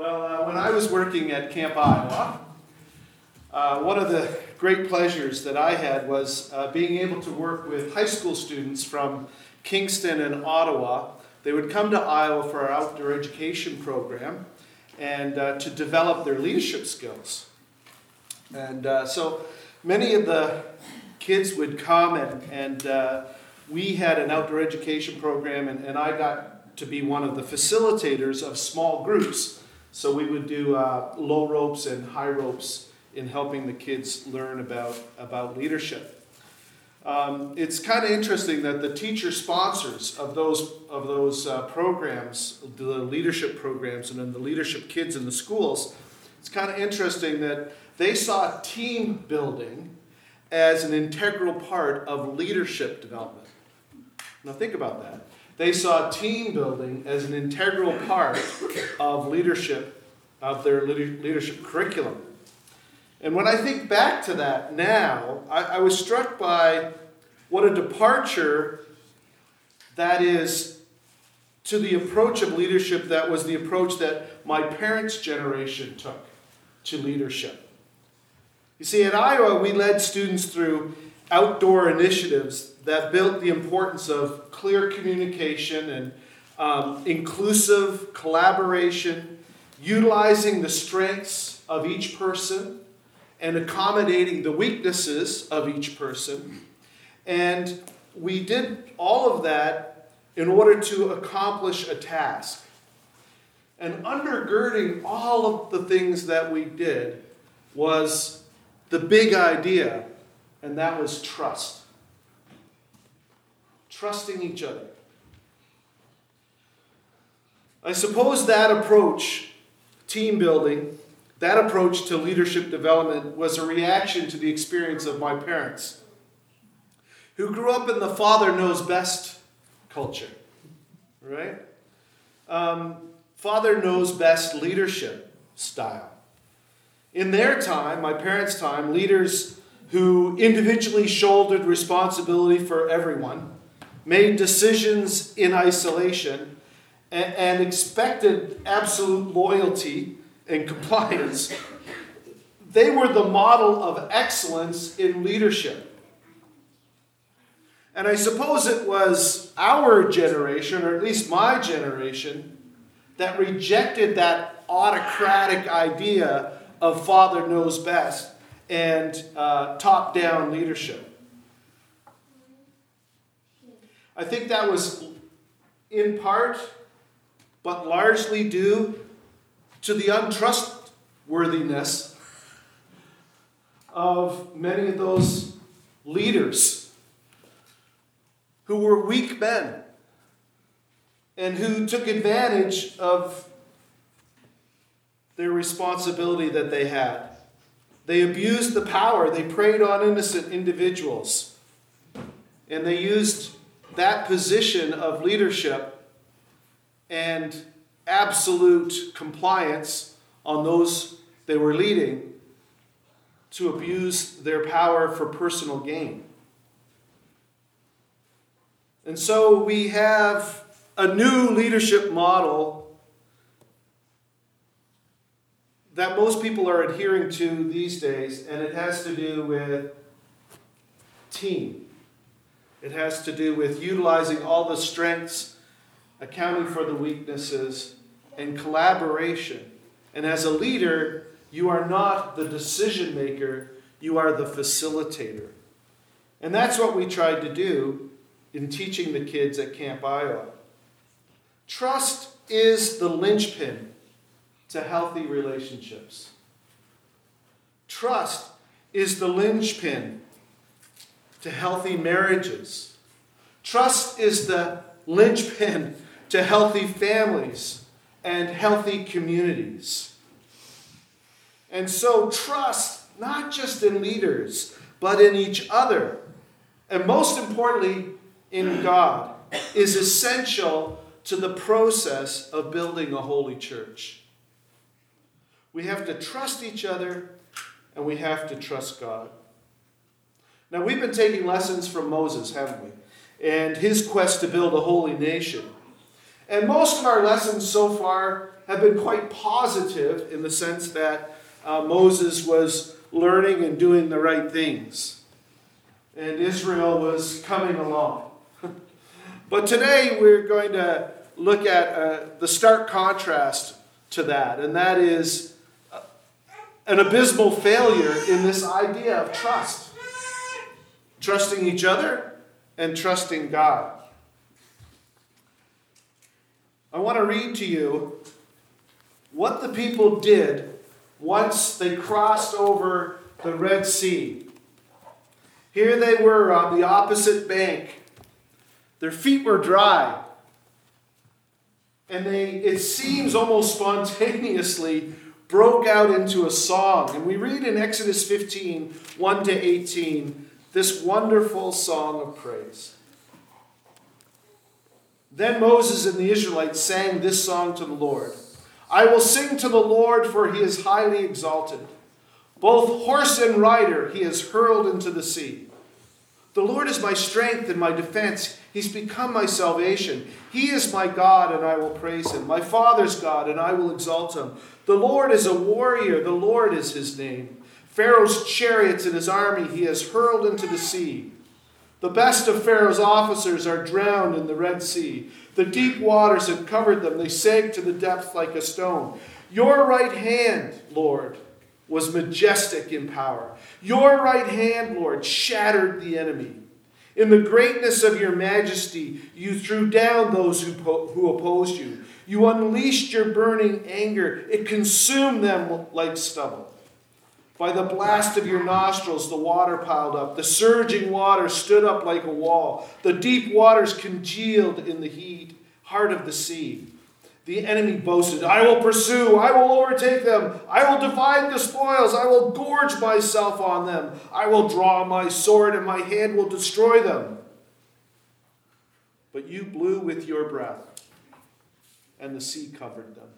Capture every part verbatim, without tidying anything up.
Well, uh, when I was working at Camp Iowa, uh, one of the great pleasures that I had was uh, being able to work with high school students from Kingston and Ottawa. They would come to Iowa for our outdoor education program and uh, to develop their leadership skills. And uh, so many of the kids would come, and, and uh, we had an outdoor education program, and, and I got to be one of the facilitators of small groups. So we would do uh, low ropes and high ropes in helping the kids learn about, about leadership. Um, it's kind of interesting that the teacher sponsors of those of those uh, programs, the leadership programs, and then the leadership kids in the schools, it's kind of interesting that they saw team building as an integral part of leadership development. Now think about that. They saw team building as an integral part of leadership, of their leadership curriculum. And when I think back to that now, I, I was struck by what a departure that is to the approach of leadership that was the approach that my parents' generation took to leadership. You see, at Iowa, we led students through outdoor initiatives that built the importance of clear communication and um, inclusive collaboration, utilizing the strengths of each person, and accommodating the weaknesses of each person. And we did all of that in order to accomplish a task. And undergirding all of the things that we did was the big idea, and that was trust. Trusting each other. I suppose that approach, team building, that approach to leadership development was a reaction to the experience of my parents, who grew up in the father knows best culture, right? Um, father knows best leadership style. In their time, my parents' time, leaders who individually shouldered responsibility for everyone, made decisions in isolation, and, and expected absolute loyalty and compliance. They were the model of excellence in leadership. And I suppose it was our generation, or at least my generation, that rejected that autocratic idea of father knows best and uh, top-down leadership. I think that was in part, but largely due to the untrustworthiness of many of those leaders who were weak men and who took advantage of their responsibility that they had. They abused the power, they preyed on innocent individuals, and they used that position of leadership and absolute compliance on those they were leading to abuse their power for personal gain. And so we have a new leadership model that most people are adhering to these days, and it has to do with team. It has to do with utilizing all the strengths, accounting for the weaknesses, and collaboration. And as a leader, you are not the decision maker, you are the facilitator. And that's what we tried to do in teaching the kids at Camp Iowa. Trust is the linchpin to healthy relationships. Trust is the linchpin to healthy marriages. Trust is the linchpin to healthy families and healthy communities. And so trust, not just in leaders, but in each other, and most importantly, in God, is essential to the process of building a holy church. We have to trust each other, and we have to trust God. Now, we've been taking lessons from Moses, haven't we? And his quest to build a holy nation. And most of our lessons so far have been quite positive in the sense that uh, Moses was learning and doing the right things, and Israel was coming along. But today we're going to look at uh, the stark contrast to that, and that is an abysmal failure in this idea of trust. Trusting each other and trusting God. I want to read to you what the people did once they crossed over the Red Sea. Here they were on the opposite bank. Their feet were dry. And they, it seems almost spontaneously, broke out into a song. And we read in Exodus fifteen, one to eighteen, this wonderful song of praise. Then Moses and the Israelites sang this song to the Lord. I will sing to the Lord, for he is highly exalted. Both horse and rider he has hurled into the sea. The Lord is my strength and my defense. He's become my salvation. He is my God, and I will praise him. My Father's God, and I will exalt him. The Lord is a warrior. The Lord is his name. Pharaoh's chariots and his army he has hurled into the sea. The best of Pharaoh's officers are drowned in the Red Sea. The deep waters have covered them. They sank to the depth like a stone. Your right hand, Lord, was majestic in power. Your right hand, Lord, shattered the enemy. In the greatness of your majesty, you threw down those who, po- who opposed you. You unleashed your burning anger. It consumed them like stubble. By the blast of your nostrils, the water piled up. The surging water stood up like a wall. The deep waters congealed in the heat, heart of the sea. The enemy boasted, I will pursue, I will overtake them. I will divide the spoils, I will gorge myself on them. I will draw my sword and my hand will destroy them. But you blew with your breath, and the sea covered them.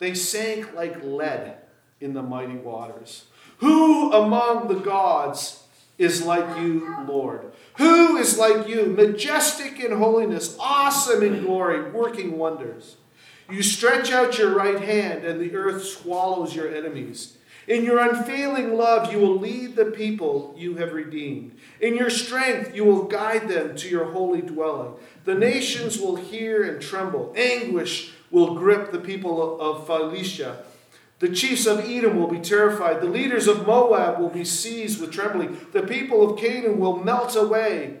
They sank like lead in the mighty waters. Who among the gods is like you, Lord? Who is like you, majestic in holiness, awesome in glory, working wonders? You stretch out your right hand, and the earth swallows your enemies. In your unfailing love, you will lead the people you have redeemed. In your strength, you will guide them to your holy dwelling. The nations will hear and tremble. Anguish will grip the people of Philesia. The chiefs of Edom will be terrified. The leaders of Moab will be seized with trembling. The people of Canaan will melt away.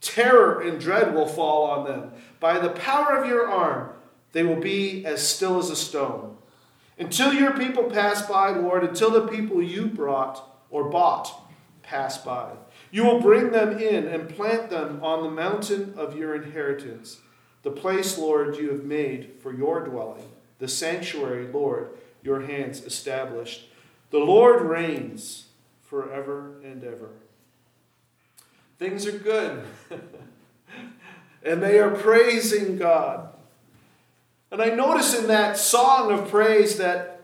Terror and dread will fall on them. By the power of your arm, they will be as still as a stone. Until your people pass by, Lord, until the people you brought or bought pass by. You will bring them in and plant them on the mountain of your inheritance, the place, Lord, you have made for your dwelling, the sanctuary, Lord, your hands established. The Lord reigns forever and ever. Things are good. And they are praising God. And I notice in that song of praise that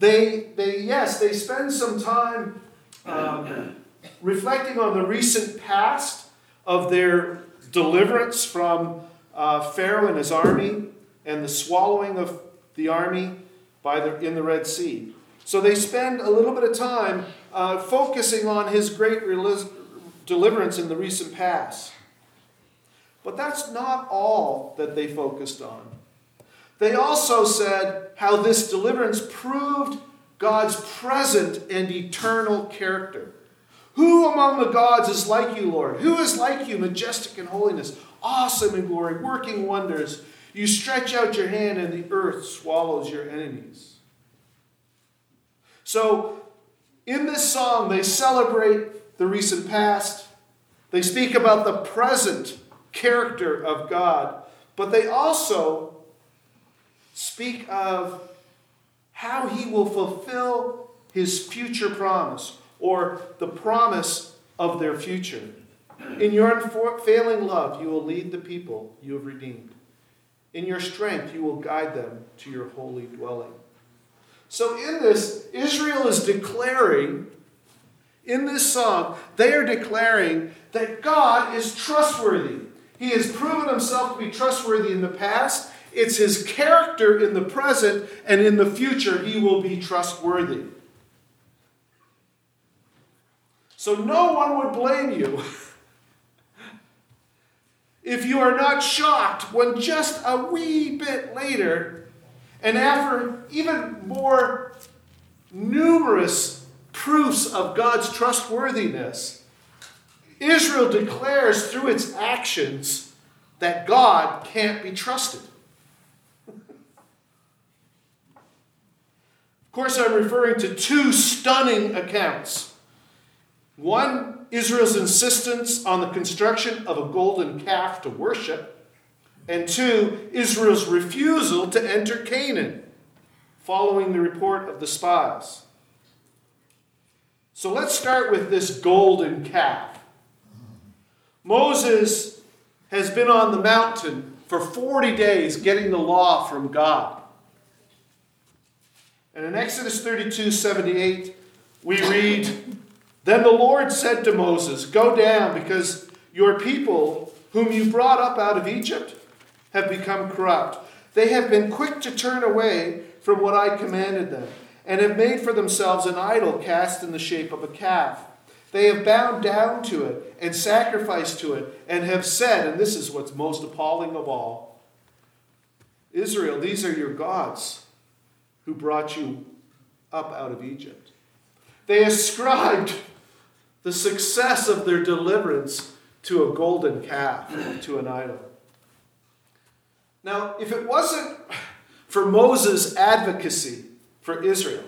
they, they yes, they spend some time um, reflecting on the recent past of their deliverance from uh, Pharaoh and his army and the swallowing of the army By the, in the Red Sea. So they spend a little bit of time uh, focusing on his great relis- deliverance in the recent past. But that's not all that they focused on. They also said how this deliverance proved God's present and eternal character. Who among the gods is like you, Lord? Who is like you, majestic in holiness, awesome in glory, working wonders? You stretch out your hand and the earth swallows your enemies. So in this song, they celebrate the recent past. They speak about the present character of God. But they also speak of how he will fulfill his future promise or the promise of their future. In your unfailing love, you will lead the people you have redeemed. In your strength, you will guide them to your holy dwelling. So in this, Israel is declaring, in this song, they are declaring that God is trustworthy. He has proven himself to be trustworthy in the past, It's his character in the present, and in the future he will be trustworthy. So no one would blame you if you are not shocked when just a wee bit later, and after even more numerous proofs of God's trustworthiness, Israel declares through its actions that God can't be trusted. Of course, I'm referring to two stunning accounts. One, Israel's insistence on the construction of a golden calf to worship, and two, Israel's refusal to enter Canaan, following the report of the spies. So let's start with this golden calf. Moses has been on the mountain for forty days getting the law from God. And in Exodus thirty-two seventy-eight, we read, "Then the Lord said to Moses, go down, because your people, whom you brought up out of Egypt, have become corrupt. They have been quick to turn away from what I commanded them, and have made for themselves an idol cast in the shape of a calf. They have bowed down to it and sacrificed to it, and have said," and this is what's most appalling of all, "Israel, these are your gods, who brought you up out of Egypt." They ascribed the success of their deliverance to a golden calf, to an idol. Now, if it wasn't for Moses' advocacy for Israel,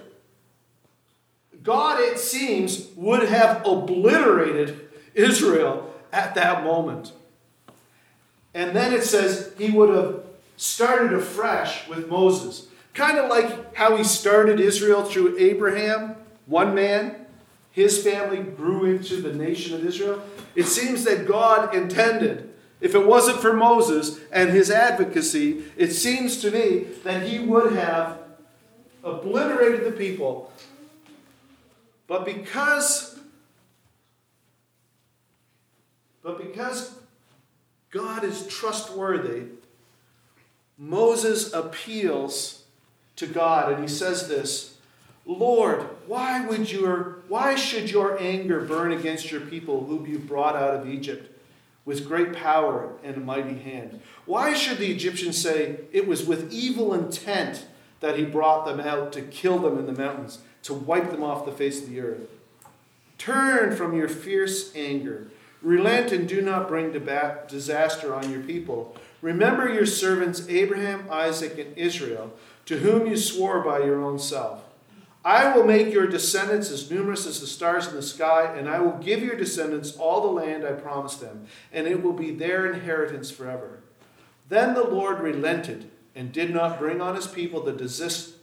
God, it seems, would have obliterated Israel at that moment. And then it says he would have started afresh with Moses. Kind of like how he started Israel through Abraham, one man, his family grew into the nation of Israel. It seems that God intended, if it wasn't for Moses and his advocacy, it seems to me that he would have obliterated the people. But because, but because God is trustworthy, Moses appeals to God, and he says this, "Lord, why would your, why should your anger burn against your people whom you brought out of Egypt with great power and a mighty hand? Why should the Egyptians say it was with evil intent that he brought them out to kill them in the mountains, to wipe them off the face of the earth? Turn from your fierce anger. Relent and do not bring disaster on your people. Remember your servants Abraham, Isaac, and Israel, to whom you swore by your own self. I will make your descendants as numerous as the stars in the sky, and I will give your descendants all the land I promised them, and it will be their inheritance forever." Then the Lord relented and did not bring on his people the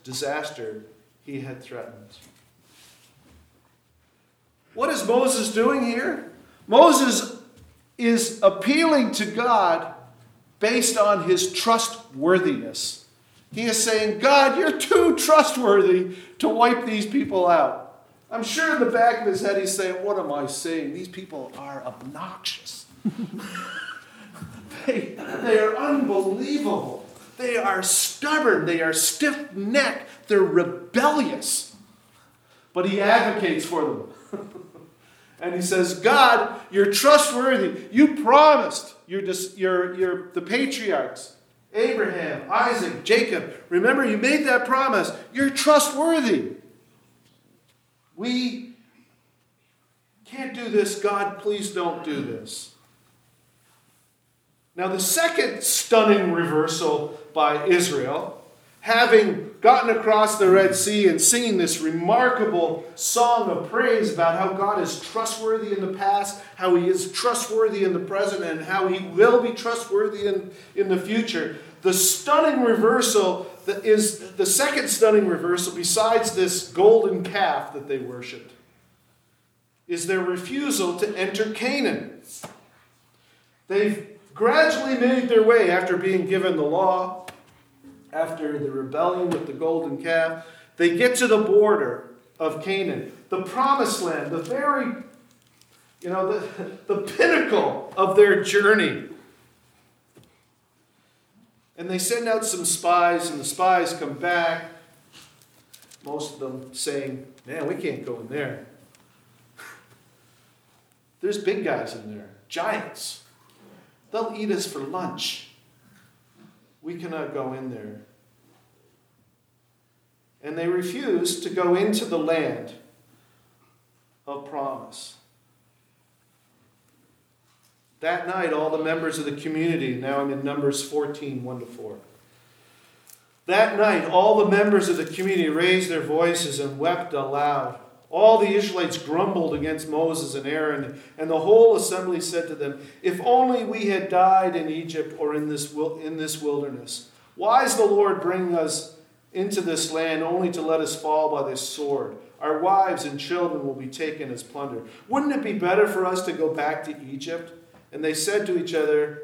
disaster he had threatened. What is Moses doing here? Moses is appealing to God based on his trustworthiness. He is saying, "God, you're too trustworthy to wipe these people out." I'm sure in the back of his head he's saying, "What am I saying? These people are obnoxious. they, they are unbelievable. They are stubborn. They are stiff-necked. They're rebellious." But he advocates for them. And he says, "God, you're trustworthy. You promised your, your, your, the patriarchs, Abraham, Isaac, Jacob, remember you made that promise. You're trustworthy. We can't do this. God, please don't do this." Now, the second stunning reversal by Israel, having gotten across the Red Sea and singing this remarkable song of praise about how God is trustworthy in the past, how he is trustworthy in the present, and how he will be trustworthy in, in the future. The stunning reversal that is the second stunning reversal, besides this golden calf that they worshipped, is their refusal to enter Canaan. They've gradually made their way after being given the law. After the rebellion with the golden calf, they get to the border of Canaan, the promised land, the very, you know, the, the pinnacle of their journey. And they send out some spies, and the spies come back, most of them saying, man, we can't go in there. There's big guys in there, giants. They'll eat us for lunch. We cannot go in there. And they refused to go into the land of promise. That night, all the members of the community, now I'm in Numbers fourteen, one to four. That night, all the members of the community raised their voices and wept aloud. All the Israelites grumbled against Moses and Aaron, and the whole assembly said to them, if only we had died in Egypt or in this in this wilderness. Why is the Lord bringing us into this land only to let us fall by this sword? Our wives and children will be taken as plunder. Wouldn't it be better for us to go back to Egypt? And they said to each other,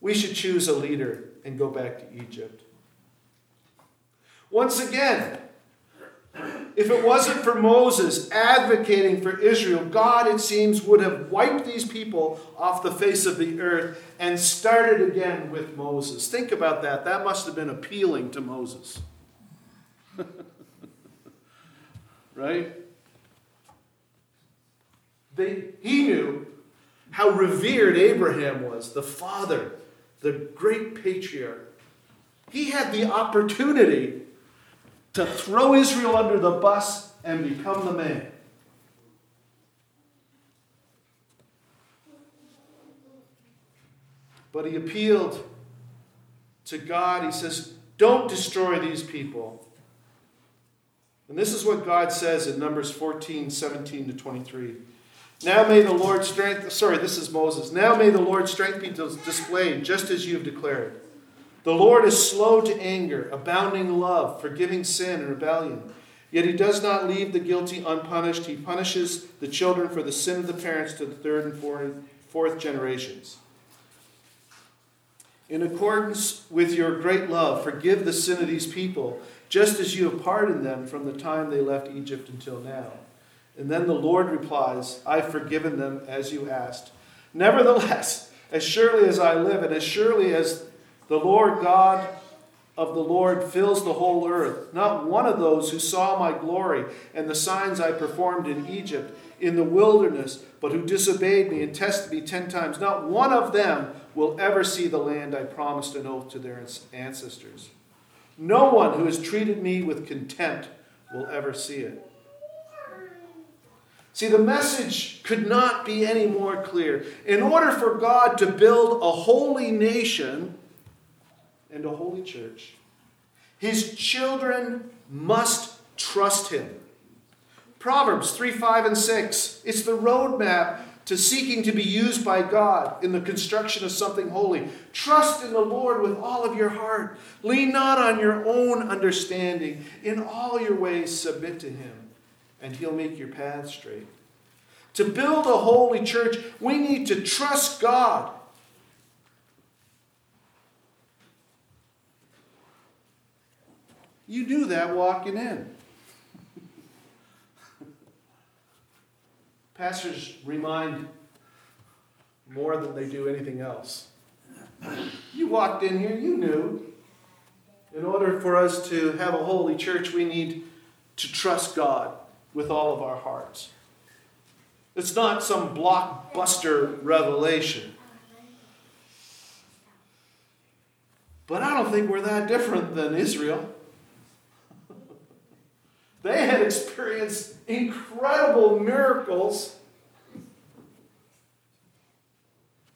we should choose a leader and go back to Egypt. Once again, if it wasn't for Moses advocating for Israel, God, it seems, would have wiped these people off the face of the earth and started again with Moses. Think about that. That must have been appealing to Moses. Right? They, he knew how revered Abraham was, the father, the great patriarch. He had the opportunity to throw Israel under the bus and become the man. But he appealed to God. He says, don't destroy these people. And this is what God says in Numbers fourteen, seventeen to twenty-three. Now may the Lord's strength, sorry, this is Moses. Now may the Lord's strength be displayed just as you have declared. The Lord is slow to anger, abounding in love, forgiving sin and rebellion. Yet he does not leave the guilty unpunished. He punishes the children for the sin of the parents to the third and fourth generations. In accordance with your great love, forgive the sin of these people, just as you have pardoned them from the time they left Egypt until now. And then the Lord replies, I've forgiven them as you asked. Nevertheless, as surely as I live, and as surely as the Lord God of the Lord fills the whole earth, not one of those who saw my glory and the signs I performed in Egypt, in the wilderness, but who disobeyed me and tested me ten times, not one of them will ever see the land I promised an oath to their ancestors. No one who has treated me with contempt will ever see it. See, the message could not be any more clear. In order for God to build a holy nation and a holy church, his children must trust him. Proverbs three, five, and six. It's the roadmap to seeking to be used by God in the construction of something holy. Trust in the Lord with all of your heart. Lean not on your own understanding. In all your ways, submit to him, and he'll make your path straight. To build a holy church, we need to trust God. You knew that walking in. Pastors remind more than they do anything else. You walked in here, you knew. In order for us to have a holy church, we need to trust God with all of our hearts. It's not some blockbuster revelation. But I don't think we're that different than Israel. They had experienced incredible miracles,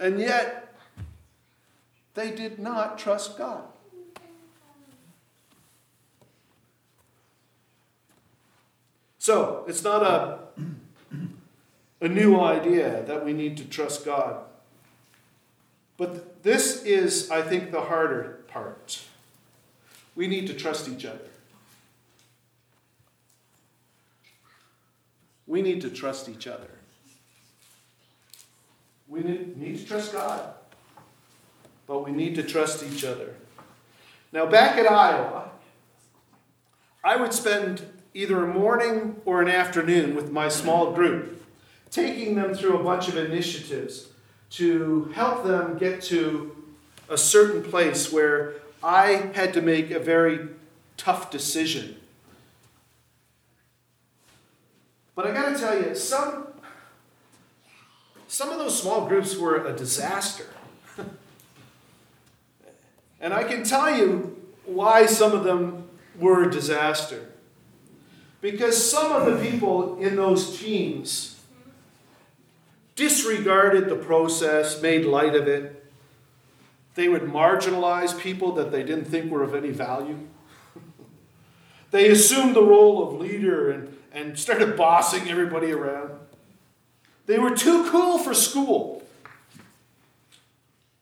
and yet they did not trust God. So, it's not a, a new idea that we need to trust God. But this is, I think, the harder part. We need to trust each other. We need to trust each other. We need to trust God. But we need to trust each other. Now, back at Iowa, I would spend either a morning or an afternoon with my small group, taking them through a bunch of initiatives to help them get to a certain place where I had to make a very tough decision. But I got to tell you, some, some of those small groups were a disaster. And I can tell you why some of them were a disaster. Because some of the people in those teams disregarded the process, made light of it. They would marginalize people that they didn't think were of any value. They assumed the role of leader and, and started bossing everybody around. They were too cool for school.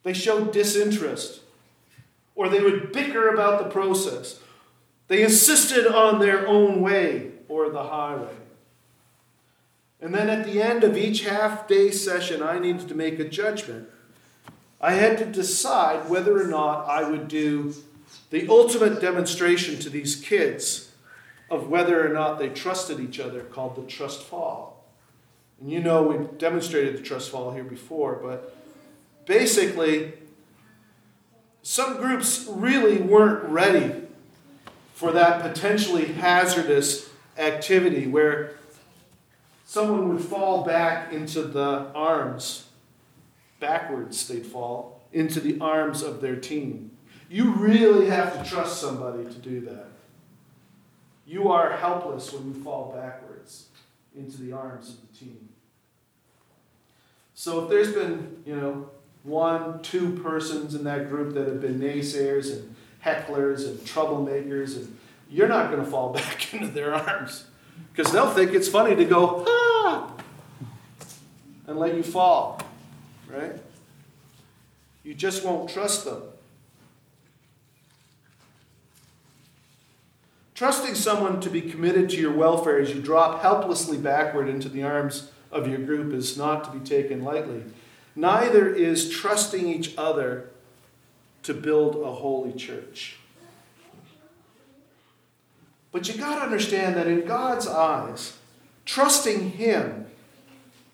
They showed disinterest, or they would bicker about the process. They insisted on their own way or the highway. And then at the end of each half-day session, I needed to make a judgment. I had to decide whether or not I would do the ultimate demonstration to these kids of whether or not they trusted each other, called the trust fall. And you know we've demonstrated the trust fall here before, but basically some groups really weren't ready for that potentially hazardous activity where someone would fall back into the arms. Backwards, they'd fall into the arms of their team. You really have to trust somebody to do that. You are helpless when you fall backwards into the arms of the team. So if there's been, you know, one, two persons in that group that have been naysayers and hecklers and troublemakers, and you're not going to fall back into their arms because they'll think it's funny to go, ah, and let you fall. Right? You just won't trust them. Trusting someone to be committed to your welfare as you drop helplessly backward into the arms of your group is not to be taken lightly. Neither is trusting each other to build a holy church. But you got to understand that in God's eyes, trusting Him,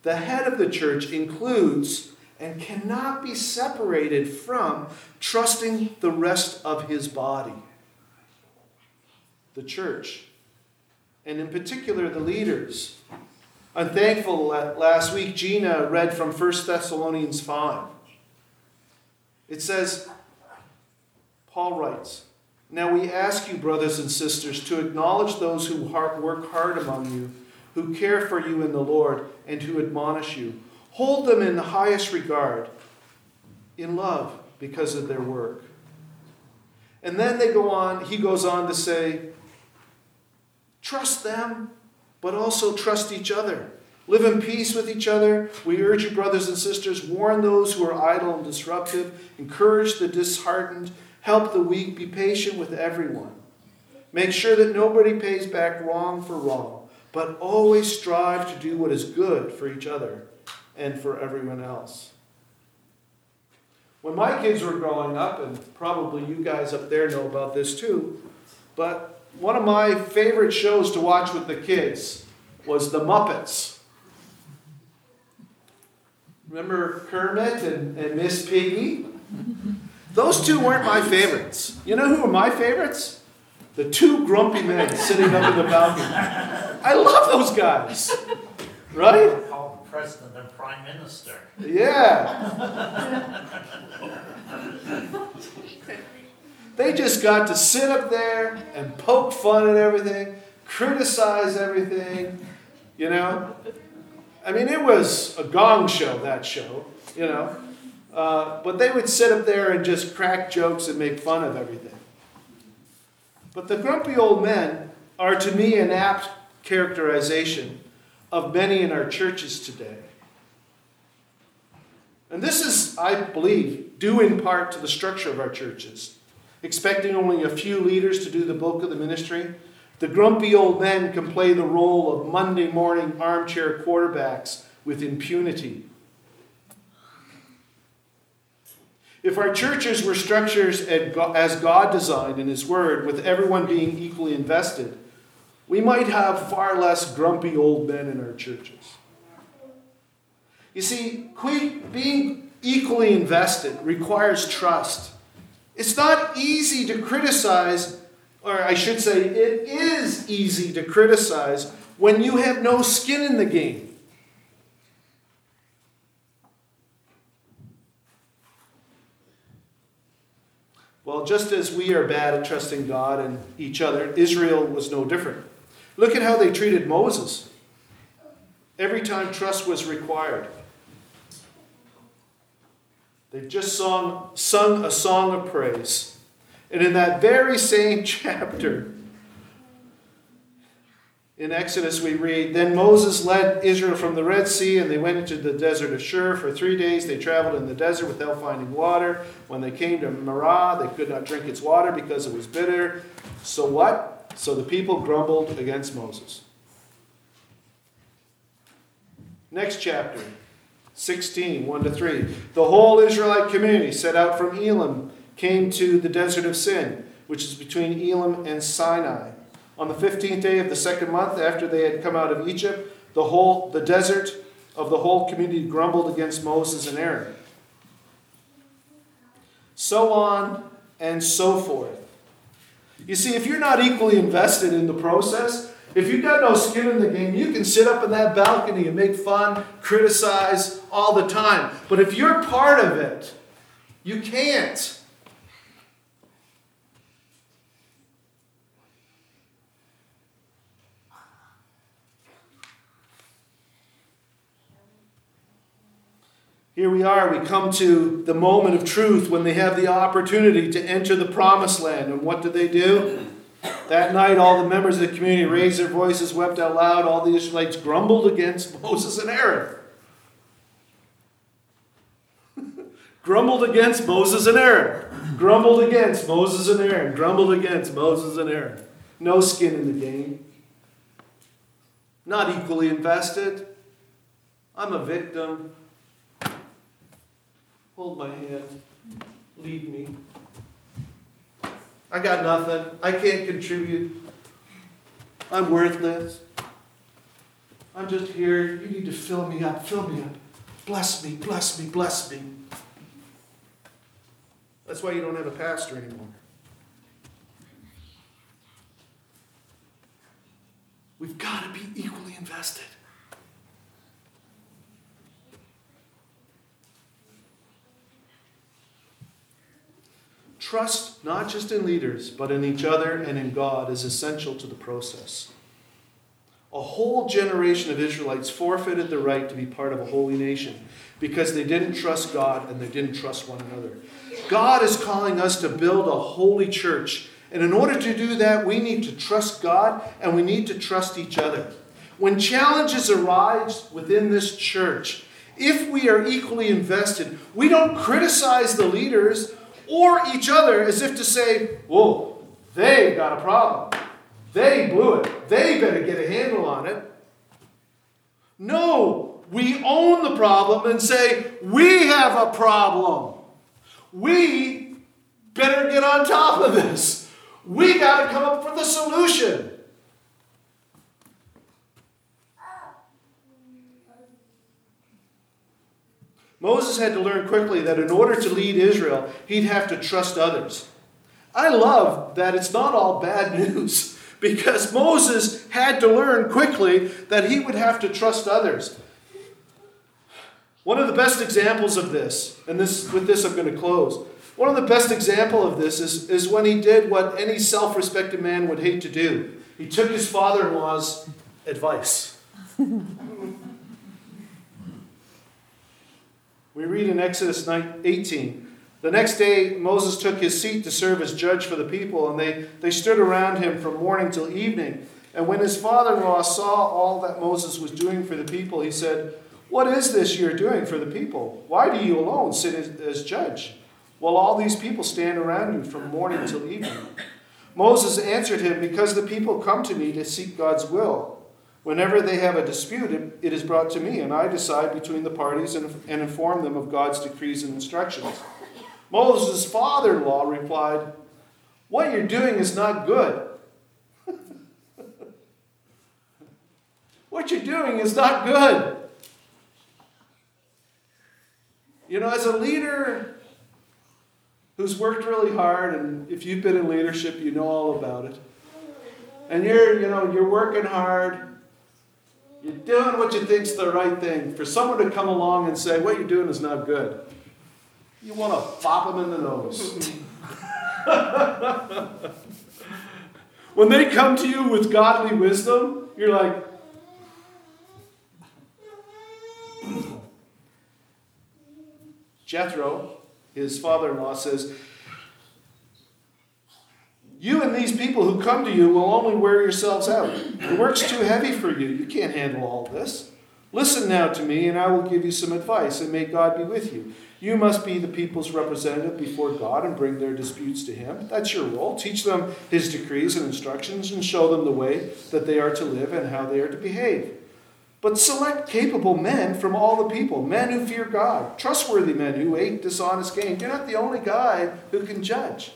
the head of the church, includes and cannot be separated from trusting the rest of His body, the church, and in particular the leaders. I'm thankful that last week Gina read from First Thessalonians five. It says, Paul writes, "Now we ask you, brothers and sisters, to acknowledge those who work hard among you, who care for you in the Lord, and who admonish you. Hold them in the highest regard, in love, because of their work." And then they go on, he goes on to say, trust them, but also trust each other. Live in peace with each other. We urge you, brothers and sisters, warn those who are idle and disruptive, encourage the disheartened, help the weak, be patient with everyone. Make sure that nobody pays back wrong for wrong, but always strive to do what is good for each other and for everyone else. When my kids were growing up, and probably you guys up there know about this too, but one of my favorite shows to watch with the kids was The Muppets. Remember Kermit and, and Miss Piggy? Those two weren't my favorites. You know who were my favorites? The two grumpy men sitting up in the balcony. I love those guys, right? They call the president their prime minister. Yeah. They just got to sit up there and poke fun at everything, criticize everything, you know. I mean, it was a gong show, that show, you know. Uh, but they would sit up there and just crack jokes and make fun of everything. But the grumpy old men are, to me, an apt characterization of many in our churches today. And this is, I believe, due in part to the structure of our churches. Expecting only a few leaders to do the bulk of the ministry, the grumpy old men can play the role of Monday morning armchair quarterbacks with impunity. If our churches were structures as God designed in His Word, with everyone being equally invested, we might have far less grumpy old men in our churches. You see, being equally invested requires trust It's not easy to criticize, or I should say, it is easy to criticize when you have no skin in the game. Well, just as we are bad at trusting God and each other, Israel was no different. Look at how they treated Moses. Every time trust was required. They've just sung, sung a song of praise. And in that very same chapter, in Exodus we read, "Then Moses led Israel from the Red Sea, and they went into the desert of Shur. For three days they traveled in the desert without finding water. When they came to Marah, they could not drink its water because it was bitter." So what? So the people grumbled against Moses. Next chapter, sixteen, one to three. "The whole Israelite community set out from Elim, came to the desert of Sin, which is between Elim and Sinai. On the fifteenth day of the second month, after they had come out of Egypt, the whole the desert of the whole community grumbled against Moses and Aaron." So on and so forth. You see, if you're not equally invested in the process, if you've got no skin in the game, you can sit up in that balcony and make fun, criticize all the time. But if you're part of it, you can't. Here we are, we come to the moment of truth when they have the opportunity to enter the promised land. And what do they do? That night, all the members of the community raised their voices, wept out loud. All the Israelites grumbled against Moses and Aaron. Grumbled against Moses and Aaron. Grumbled against Moses and Aaron. Grumbled against Moses and Aaron. No skin in the game. Not equally invested. I'm a victim. Hold my hand. Lead me. I got nothing. I can't contribute. I'm worthless. I'm just here. You need to fill me up. Fill me up. Bless me. Bless me. Bless me. That's why you don't have a pastor anymore. We've got to be equally invested. Trust, not just in leaders, but in each other and in God, is essential to the process. A whole generation of Israelites forfeited the right to be part of a holy nation because they didn't trust God and they didn't trust one another. God is calling us to build a holy church. And in order to do that, we need to trust God and we need to trust each other. When challenges arise within this church, if we are equally invested, we don't criticize the leaders or each other as if to say, whoa, they got a problem. They blew it. They better get a handle on it. No, we own the problem and say, we have a problem. We better get on top of this. We got to come up with a solution. Moses had to learn quickly that in order to lead Israel, he'd have to trust others. I love that it's not all bad news, because Moses had to learn quickly that he would have to trust others. One of the best examples of this, and this with this I'm going to close, one of the best examples of this is, is when he did what any self-respected man would hate to do. He took his father-in-law's advice. We read in Exodus eighteen, "The next day Moses took his seat to serve as judge for the people, and they, they stood around him from morning till evening. And when his father-in-law saw all that Moses was doing for the people, he said, 'What is this you're doing for the people? Why do you alone sit as, as judge, while all these people stand around you from morning till evening?' Moses answered him, 'Because the people come to me to seek God's will. Whenever they have a dispute, it is brought to me, and I decide between the parties and, and inform them of God's decrees and instructions.' Moses' father-in-law replied, 'What you're doing is not good.'" What you're doing is not good. You know, as a leader who who's worked really hard, and if you've been in leadership, you know all about it. And you're, you know, you're working hard. You're doing what you think's the right thing. For someone to come along and say, what you're doing is not good, you want to pop them in the nose. When they come to you with godly wisdom, you're like, Jethro, his father-in-law, says, you and these people who come to you will only wear yourselves out. The work's too heavy for you. You can't handle all this. Listen now to me, and I will give you some advice, and may God be with you. You must be the people's representative before God and bring their disputes to him. That's your role. Teach them his decrees and instructions and show them the way that they are to live and how they are to behave. But select capable men from all the people, men who fear God, trustworthy men who hate dishonest gain. You're not the only guy who can judge.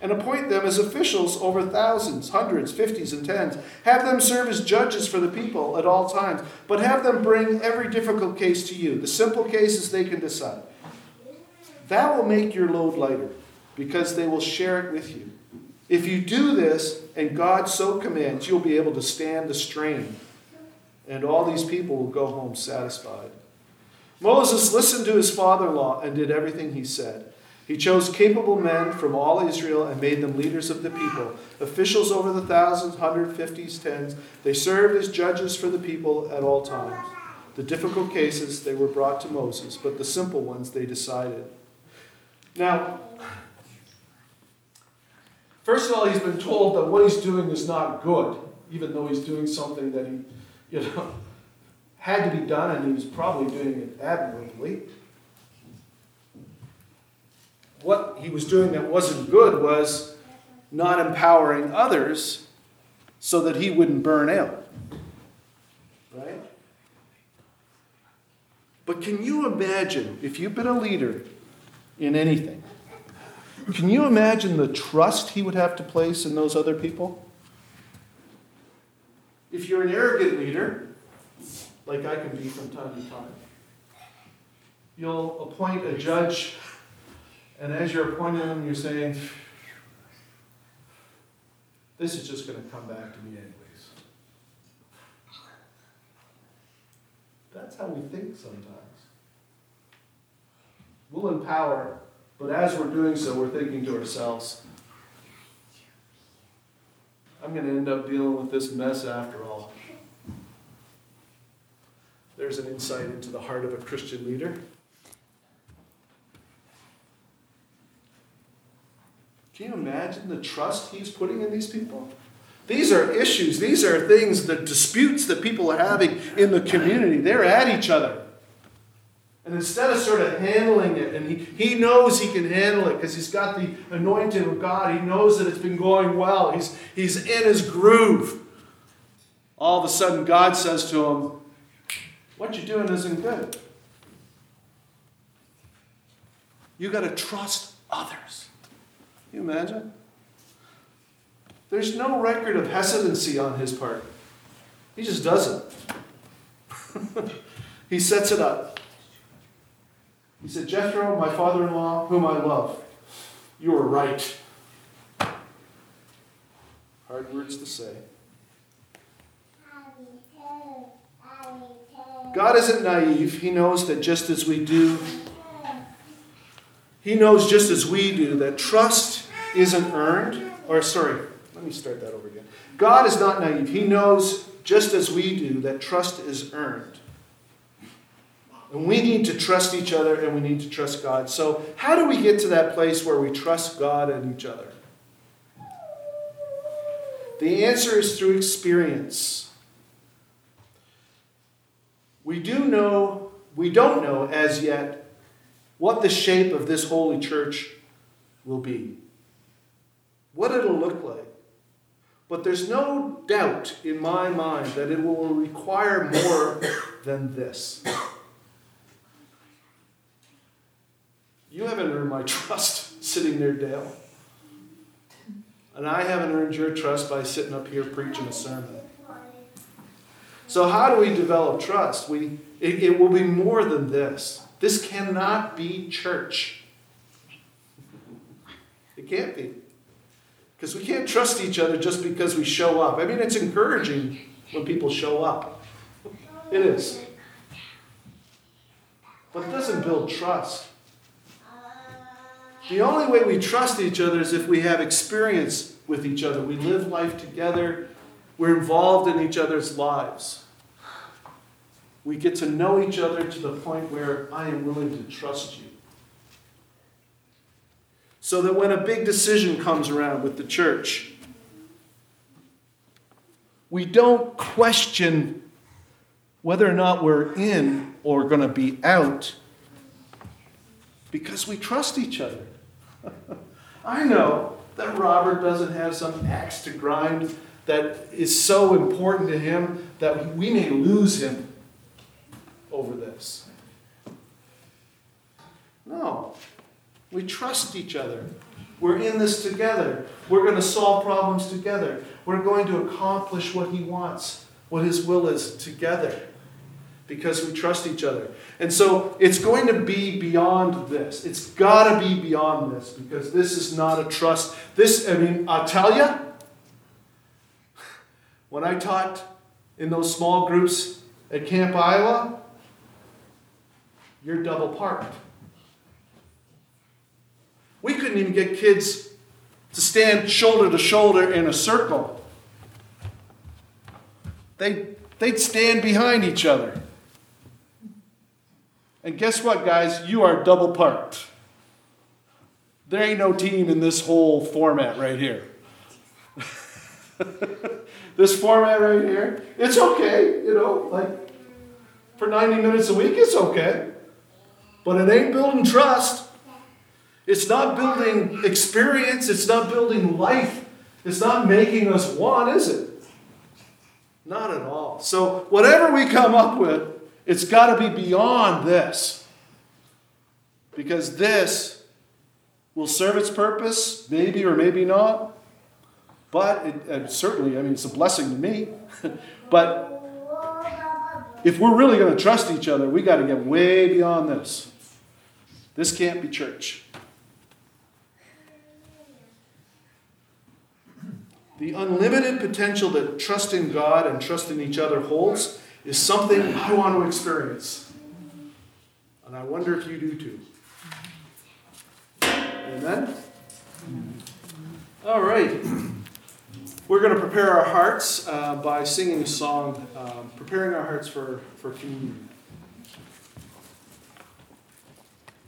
And appoint them as officials over thousands, hundreds, fifties, and tens. Have them serve as judges for the people at all times. But have them bring every difficult case to you. The simple cases they can decide. That will make your load lighter, because they will share it with you. If you do this, and God so commands, you'll be able to stand the strain. And all these people will go home satisfied. Moses listened to his father-in-law and did everything he said. He chose capable men from all Israel and made them leaders of the people, officials over the thousands, hundred, fifties, tens. They served as judges for the people at all times. The difficult cases, they were brought to Moses, but the simple ones they decided. Now, first of all, he's been told that what he's doing is not good, even though he's doing something that he, you know, had to be done, and he was probably doing it admirably. What he was doing that wasn't good was not empowering others so that he wouldn't burn out. Right? But can you imagine, if you've been a leader in anything, can you imagine the trust he would have to place in those other people? If you're an arrogant leader, like I can be from time to time, you'll appoint a judge. And as you're appointing them, you're saying, this is just going to come back to me anyways. That's how we think sometimes. We'll empower, but as we're doing so, we're thinking to ourselves, I'm going to end up dealing with this mess after all. There's an insight into the heart of a Christian leader. Can you imagine the trust he's putting in these people? These are issues. These are things, the disputes that people are having in the community. They're at each other. And instead of sort of handling it, and he, he knows he can handle it because he's got the anointing of God. He knows that it's been going well. He's, he's in his groove. All of a sudden, God says to him, what you're doing isn't good. You got to trust others. Can you imagine? There's no record of hesitancy on his part. He just does it. He sets it up. He said, Jethro, my father-in-law, whom I love, you are right. Hard words to say. God isn't naive. He knows that just as we do, He knows just as we do that trust isn't earned. Or sorry, let me start that over again. God is not naive. He knows just as we do that trust is earned. And we need to trust each other, and we need to trust God. So how do we get to that place where we trust God and each other? The answer is through experience. We do know, we don't know as yet what the shape of this holy church will be, what it'll look like. But there's no doubt in my mind that it will require more than this. You haven't earned my trust sitting there, Dale. And I haven't earned your trust by sitting up here preaching a sermon. So how do we develop trust? We it, it will be more than this. This cannot be church. It can't be. Because we can't trust each other just because we show up. I mean, it's encouraging when people show up. It is. But it doesn't build trust. The only way we trust each other is if we have experience with each other. We live life together. We're involved in each other's lives. We get to know each other to the point where I am willing to trust you. So that when a big decision comes around with the church, we don't question whether or not we're in or going to be out, because we trust each other. I know that Robert doesn't have some axe to grind that is so important to him that we may lose him over this. No. We trust each other. We're in this together. We're going to solve problems together. We're going to accomplish what he wants, what his will is, together, because we trust each other. And so it's going to be beyond this. It's got to be beyond this, because this is not a trust. This, I mean, I tell you, when I taught in those small groups at Camp Iowa, you're double parked. We couldn't even get kids to stand shoulder to shoulder in a circle. They, they'd stand behind each other. And guess what, guys? You are double parked. There ain't no team in this whole format right here. This format right here, it's okay, you know, like for ninety minutes a week, it's okay. But it ain't building trust. It's not building experience. It's not building life. It's not making us one, is it? Not at all. So whatever we come up with, it's got to be beyond this. Because this will serve its purpose, maybe or maybe not. But it, and certainly, I mean, it's a blessing to me. But if we're really going to trust each other, we got to get way beyond this. This can't be church. The unlimited potential that trust in God and trust in each other holds is something I want to experience. And I wonder if you do too. Amen? All right. We're going to prepare our hearts uh, by singing a song, um, preparing our hearts for, for communion.